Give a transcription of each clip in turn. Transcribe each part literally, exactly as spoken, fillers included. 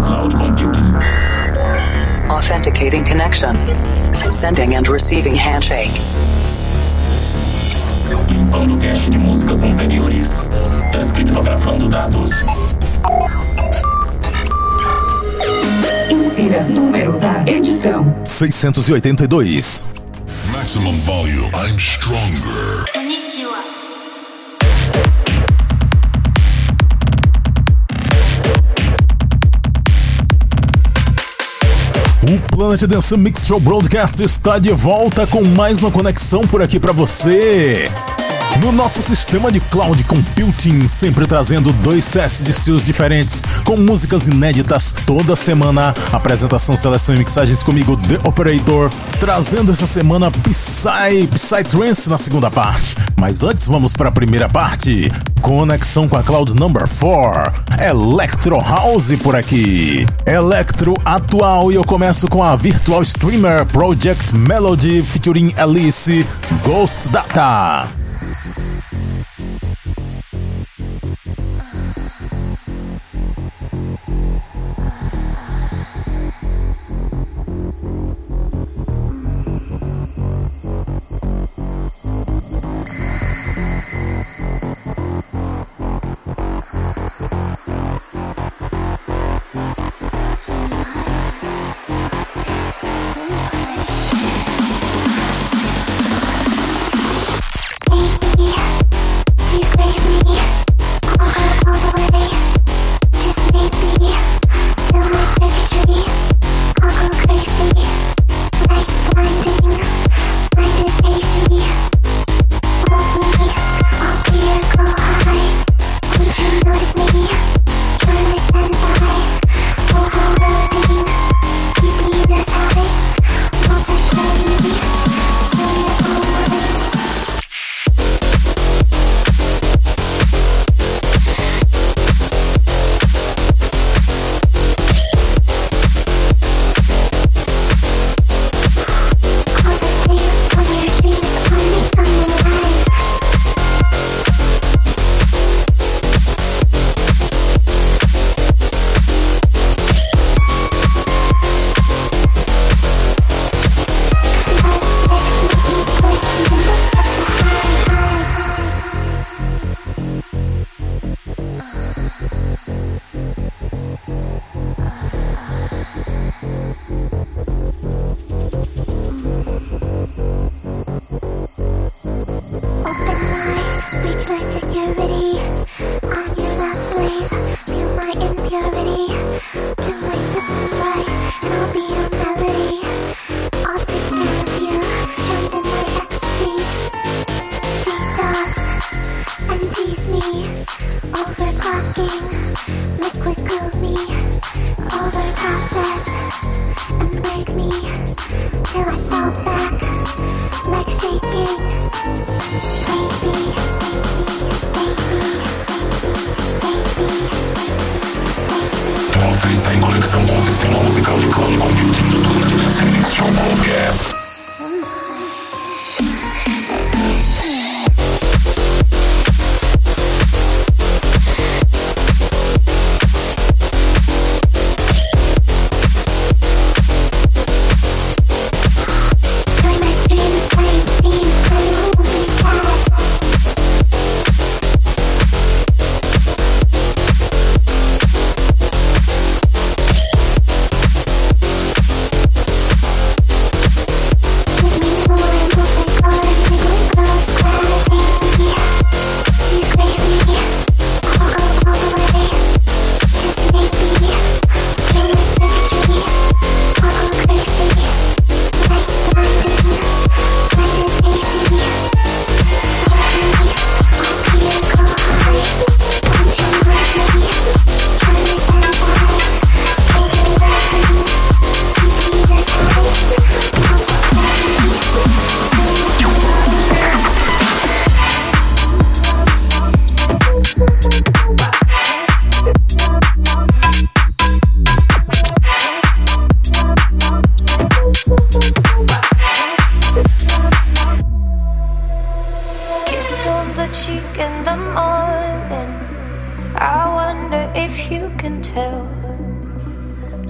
using cloud computing. Authenticating connection. Sending and receiving handshake. Limpando o cache de músicas anteriores. Descriptografando dados. Insira número da edição seiscentos e oitenta e dois. Maximum volume. I'm stronger. O Planet Dance Mix Show Broadcast está de volta com mais uma conexão por aqui para você. No nosso sistema de cloud computing, sempre trazendo dois sets de estilos diferentes, com músicas inéditas toda semana. Apresentação, seleção e mixagens comigo, The Operator, trazendo essa semana Psy, Psytrance na segunda parte. Mas antes vamos para a primeira parte. Conexão com a Cloud Number quatro, Electro House por aqui. Electro atual, e eu começo com a virtual streamer Project Melody featuring Alice Ghost Data.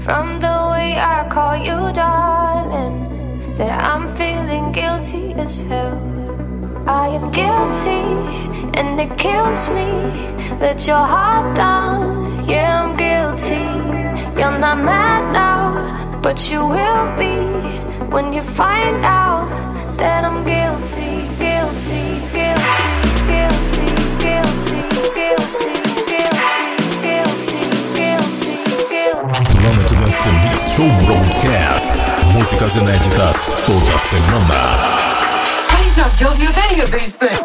From the way I call you darling, that I'm feeling guilty as hell. I am guilty and it kills me. Let your heart down, yeah I'm guilty. You're not mad now, but you will be when you find out that I'm guilty, guilty, guilty, guilty, guilty, guilty, guilty, guilty, guilty. Planet Dance Mix Show Broadcast. Músicas inéditas toda semana. Please don't kill me with any of these things.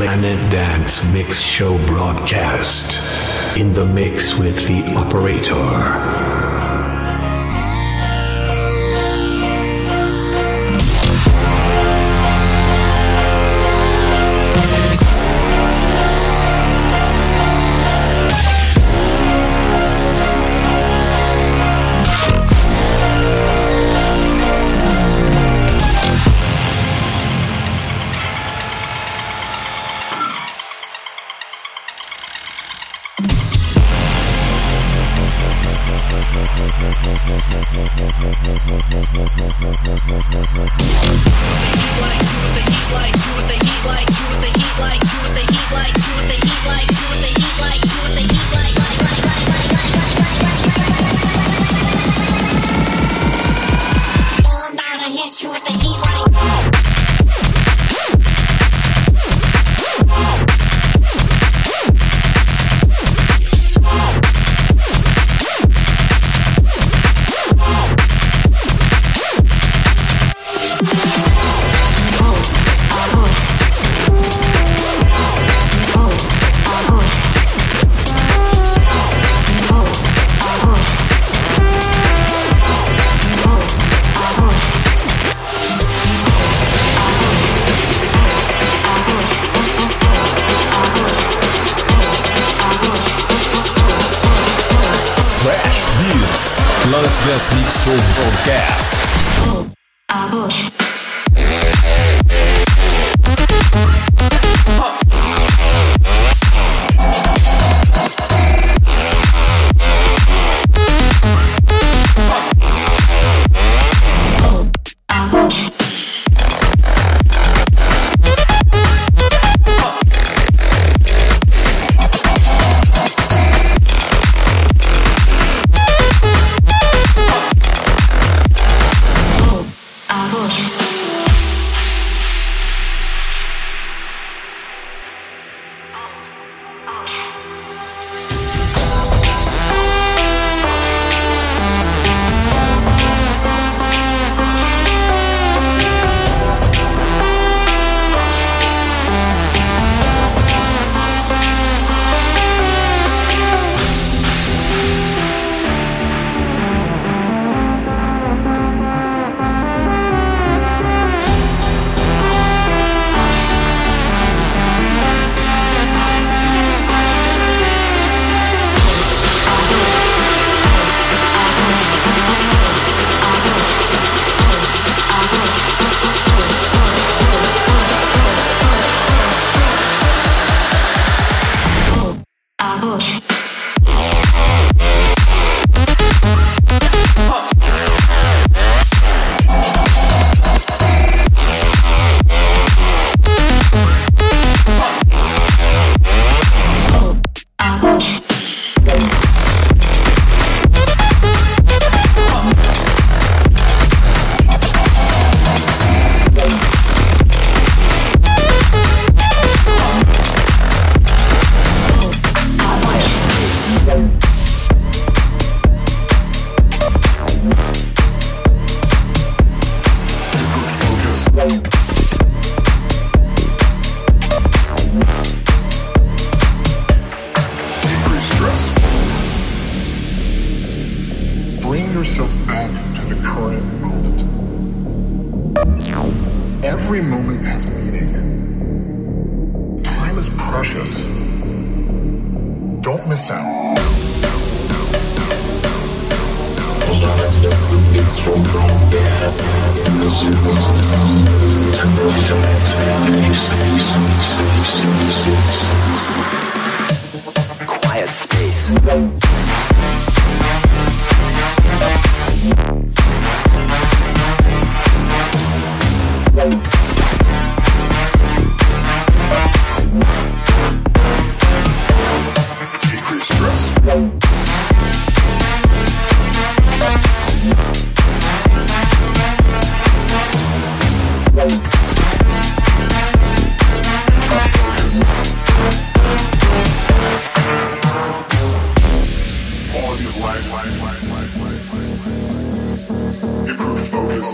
Planet Dance Mix Show Broadcast, in the mix with The Operator. Planet Dance Mix Show Broadcast. Oh, ah, oh. Focus.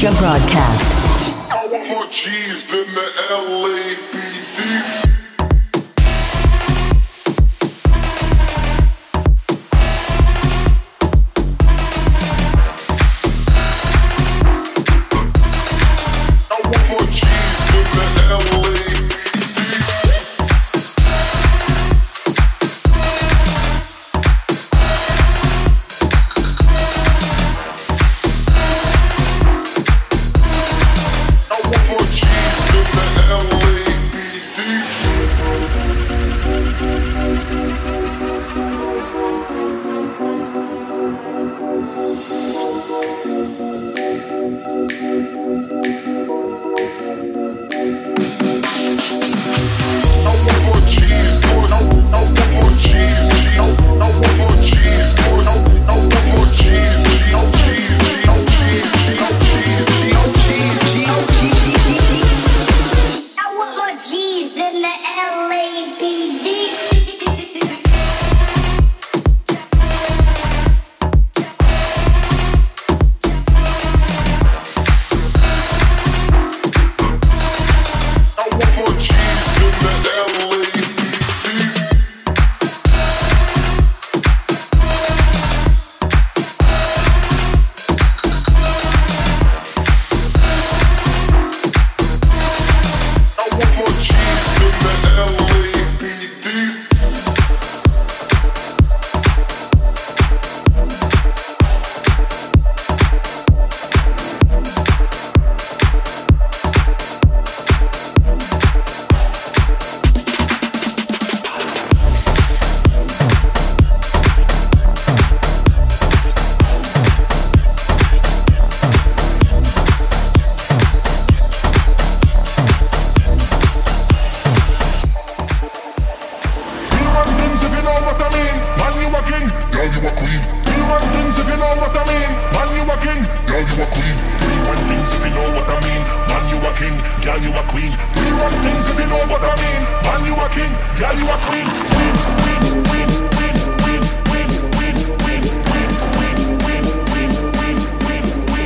Show Broadcast. I want more G's than the L A P D.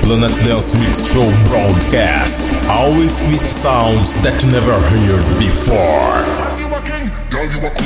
Planet Dance Mix Show Broadcast, always with sounds that you never heard before. When you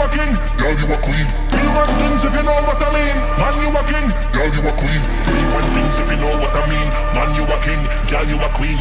a king, girl you a queen.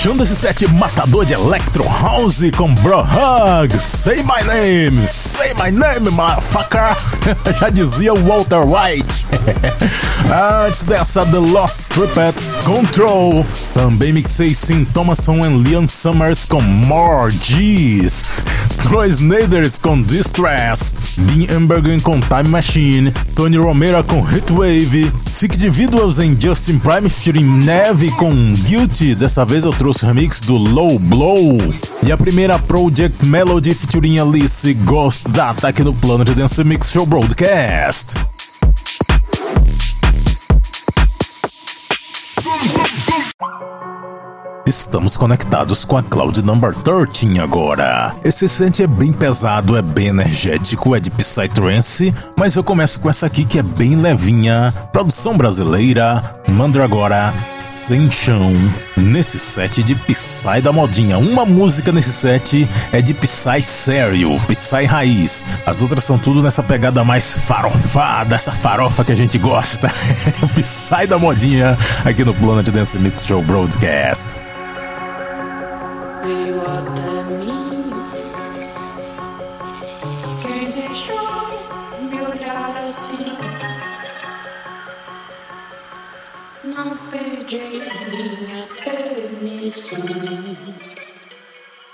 fechando esse set matador de Electro House com Brohug, Say My Name, Say My Name, motherfucker, já dizia o Walter White. Antes dessa, The Lost Trippets Control, também mixei Sim Thomasson and Leon Summers com Margees, Troy Snaders com Distress, Lin Anbergen com Time Machine, Tony Romero com Hitwave, Sick Individuals em Justin Prime featuring Neve com Guilty, dessa vez eu trouxe o remix do Low Blow, e a primeira Project Melody featuring Alice Ghost Data aqui no Planet Dance Mix Show Broadcast. Estamos conectados com a Cloud Number treze agora. Esse set é bem pesado, é bem energético, é de Psytrance, mas eu começo com essa aqui que é bem levinha. Produção brasileira, Mandrágora, Sem Chão, nesse set de Psy da Modinha. Uma música nesse set é de Psy Sério, Psy Raiz. As outras são tudo nessa pegada mais farofada, essa farofa que a gente gosta. Psy da Modinha aqui no Planet Dance Mix Show Broadcast.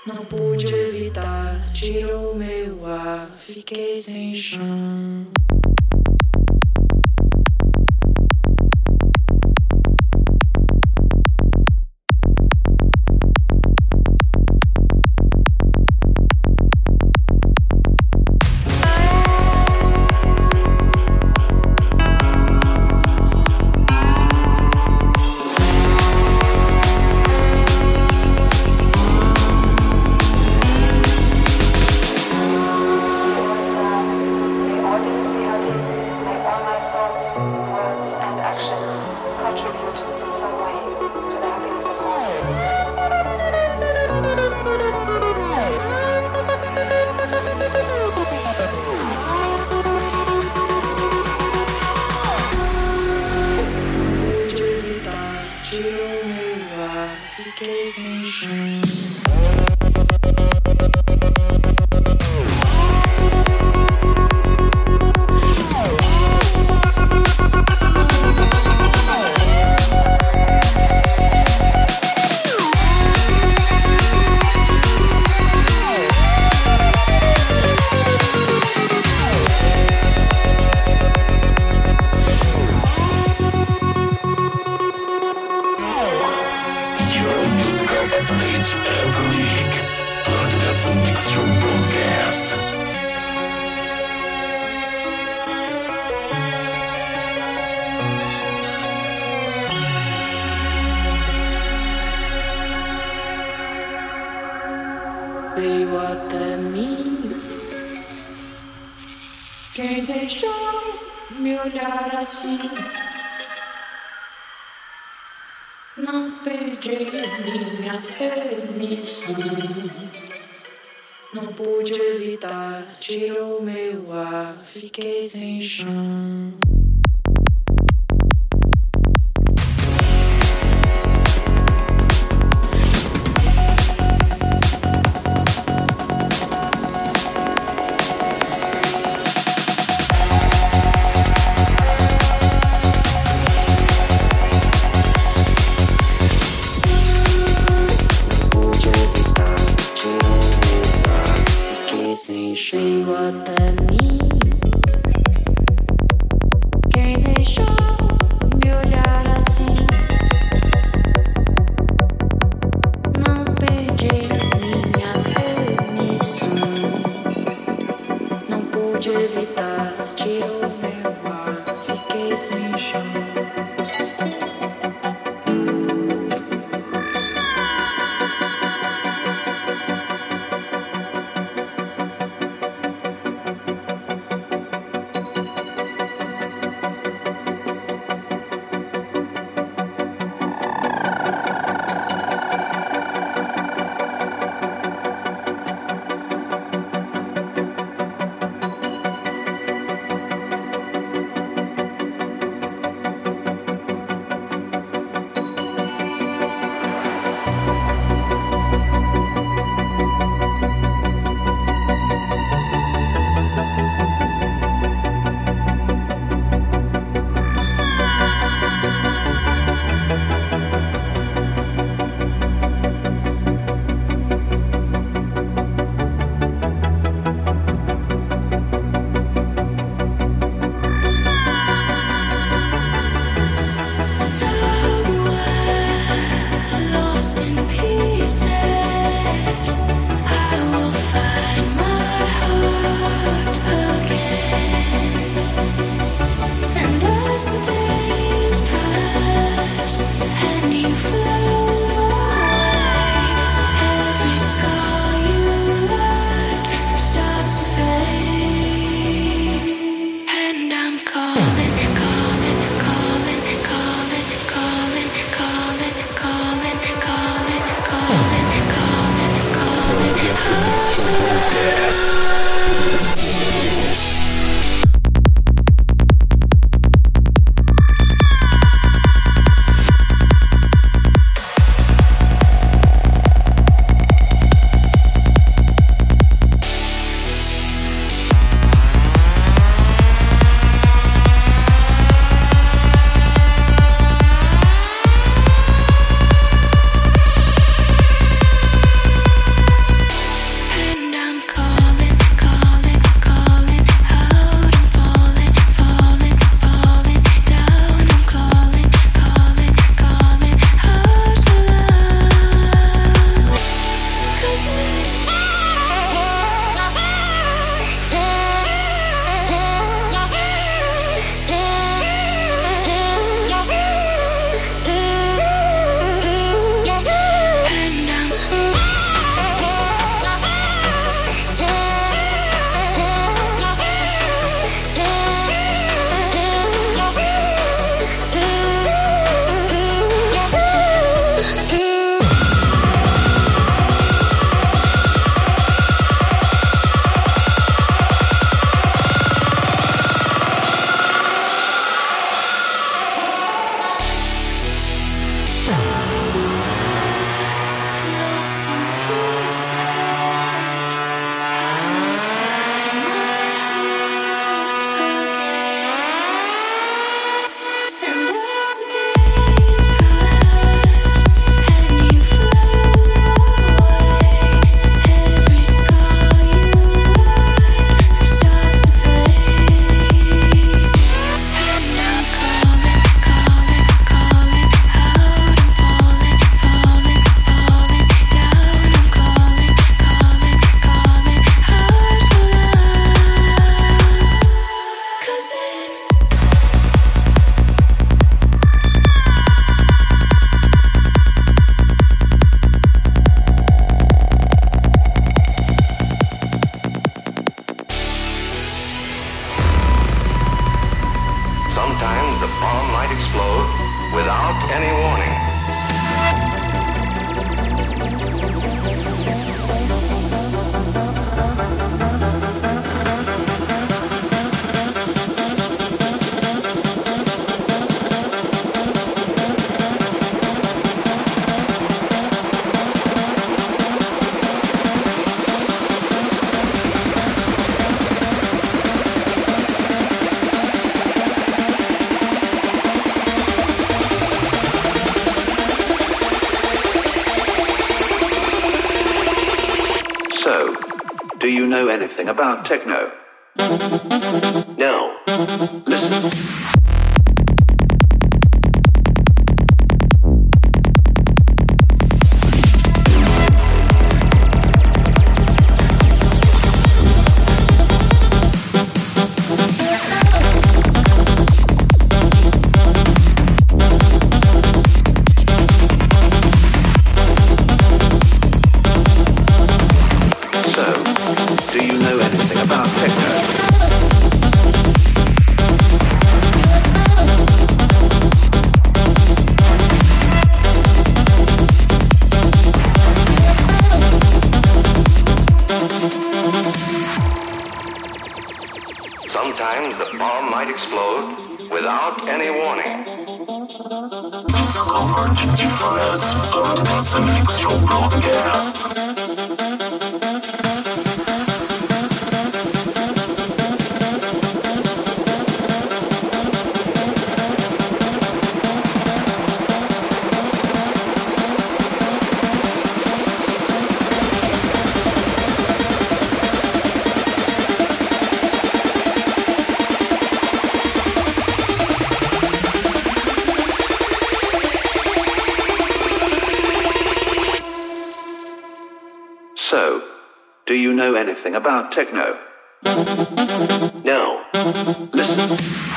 Não pude evitar, tirou meu ar, fiquei sem chão. the bomb might explode without any warning. Do you know anything about techno? No. Listen. About techno? No. Listen.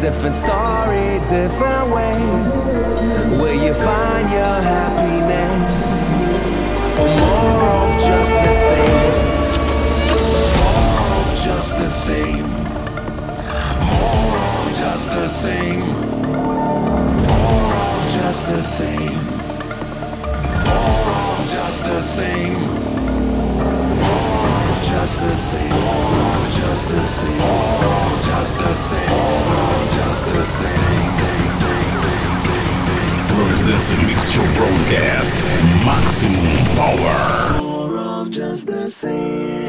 Different story, different way. Will you find your happiness? Or more of just the same? More of just the same. More of just the same. More of just the same. More of just the same. More of just the same. More of just the same. More of just the same. Planet Dance Mix Show Broadcast, maximum power. More of just the same.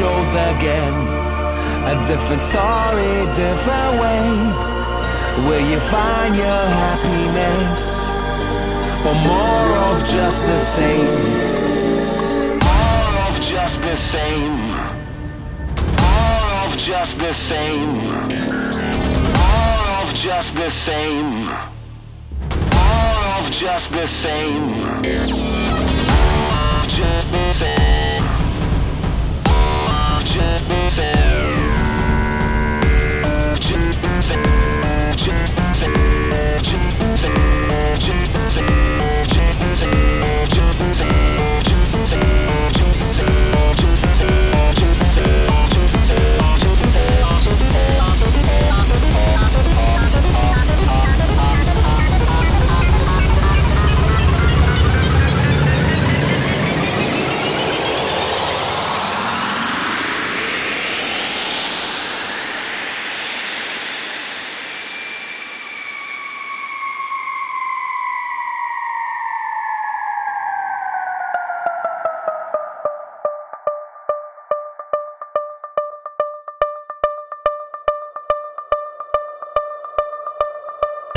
shows again. A different story, different way. Will you find your happiness, or more of just the same? More of just the same. More of just the same. More of just the same. More of just the same. More of just the same. Just be safe. Just be safe. Just be safe. Just be safe. Just be safe. Just be safe. Just be safe. Just be safe. Just be safe.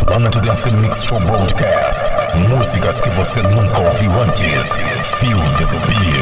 Planet Dance Mix Show Broadcast. Músicas que você nunca ouviu antes. Feel the beat.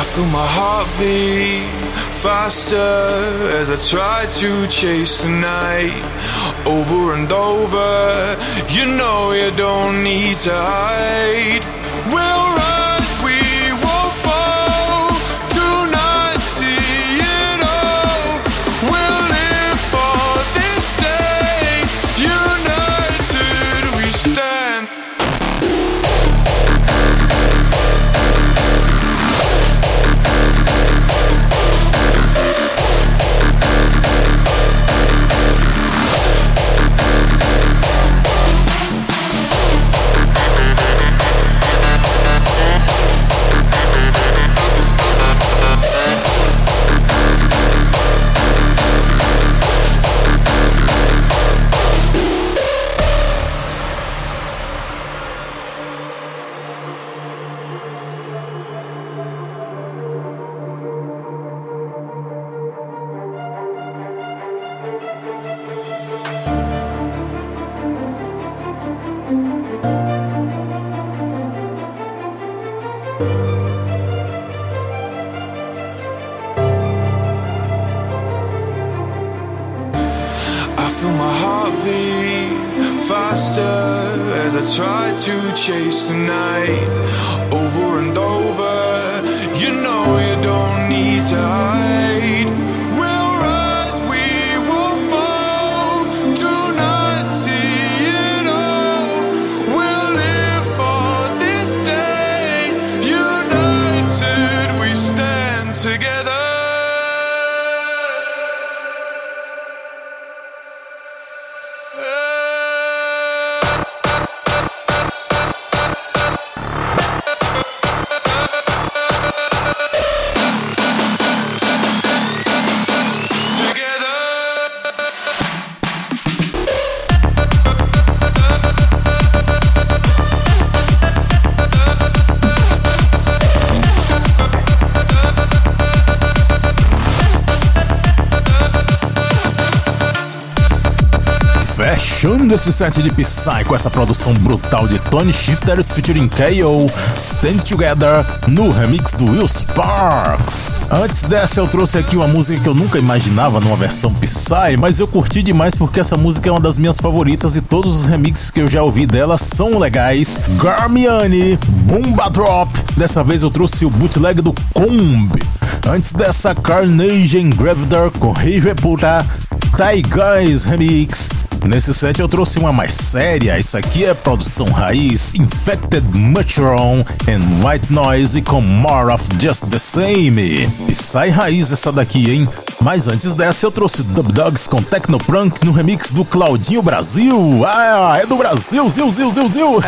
I feel my heart beat faster as I try to chase the night over and over. You know you don't need to hide. We'll rise, we won't fall. Do not see it all. We'll live for this day. United we stand. To chase the night over and over, you know you don't need to hide. We'll rise, we will fall. Do not see it all. We'll live for this day. United we stand together. Fechando esse set de Psy com essa produção brutal de Tony Shifters featuring K O, Stand Together, no remix do Will Sparks. Antes dessa eu trouxe aqui uma música que eu nunca imaginava numa versão Psy, mas eu curti demais porque essa música é uma das minhas favoritas e todos os remixes que eu já ouvi dela são legais. Garmiani, Boomba Drop, dessa vez eu trouxe o bootleg do Kombi. Antes dessa, Carnage and Gravedigger com Rei Reputa, Psy Guys Remix. Nesse set eu trouxe uma mais séria, isso aqui é Produção Raiz, Infected Mushroom and White Noise com More of Just The Same. Psy Raiz essa daqui, hein? Mas antes dessa eu trouxe Dub Dogs com Technoprunk no remix do Claudinho Brasil. Ah, é do Brasil, ziu, ziu, ziu, ziu.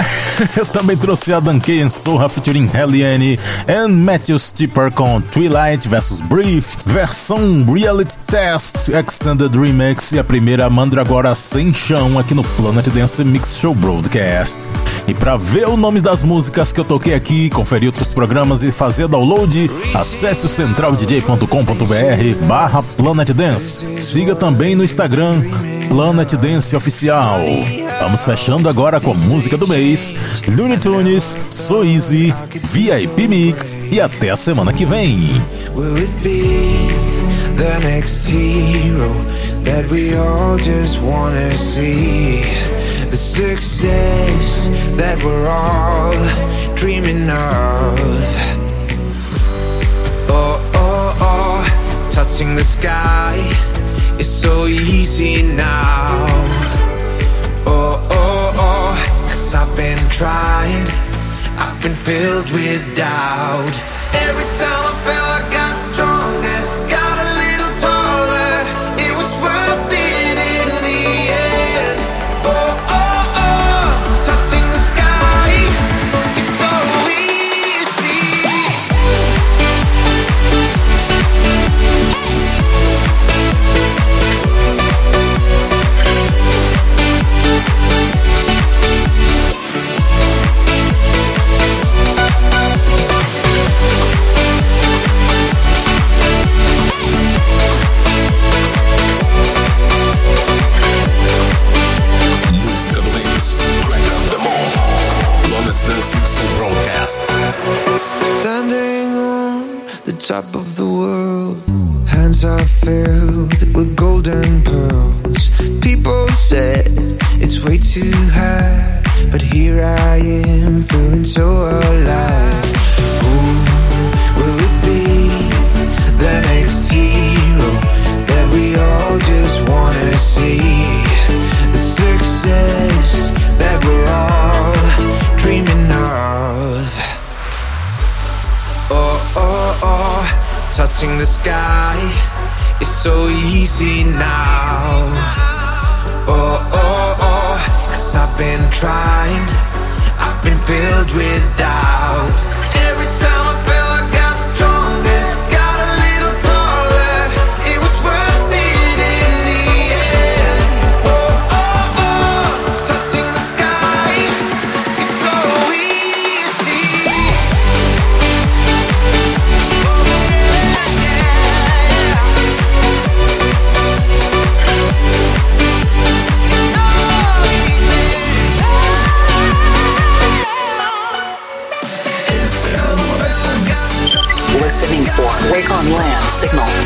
Eu também trouxe a Dunkey and Soha featuring Helliane and Matthew Stipper com Twilight versus. Brief, versão Reality Test Extended Remix e a primeira Mandrágora Sem Chão aqui no Planet Dance Mix Show Broadcast. E pra ver o nome das músicas que eu toquei aqui, conferir outros programas e fazer download, acesse o central d j ponto com ponto b r barra Planet Dance. Siga também no Instagram Planet Dance Oficial. Vamos fechando agora com a música do mês, Looney Tunes, So Easy, V I P Mix e até a semana que vem. Will it be the next hero that we all just wanna see? The success that we're all dreaming of. Oh, oh, oh. Touching the sky is so easy now. Oh, oh, oh, 'cause I've been trying, I've been filled with doubt. Every time I felt I got stronger, got a little taller, it was worth it in the end. Oh, oh, oh, touching the sky is so easy. top of the world. Hands are filled with golden pearls. People said it's way too high, but here I am feeling so alive. Ooh, will it be the next hero that we all just wanna see? The success that we're all dreaming of. Oh, oh, oh, touching the sky is so easy now. Oh, oh, oh, 'cause I've been trying, I've been filled with doubt. Every time I felt signal.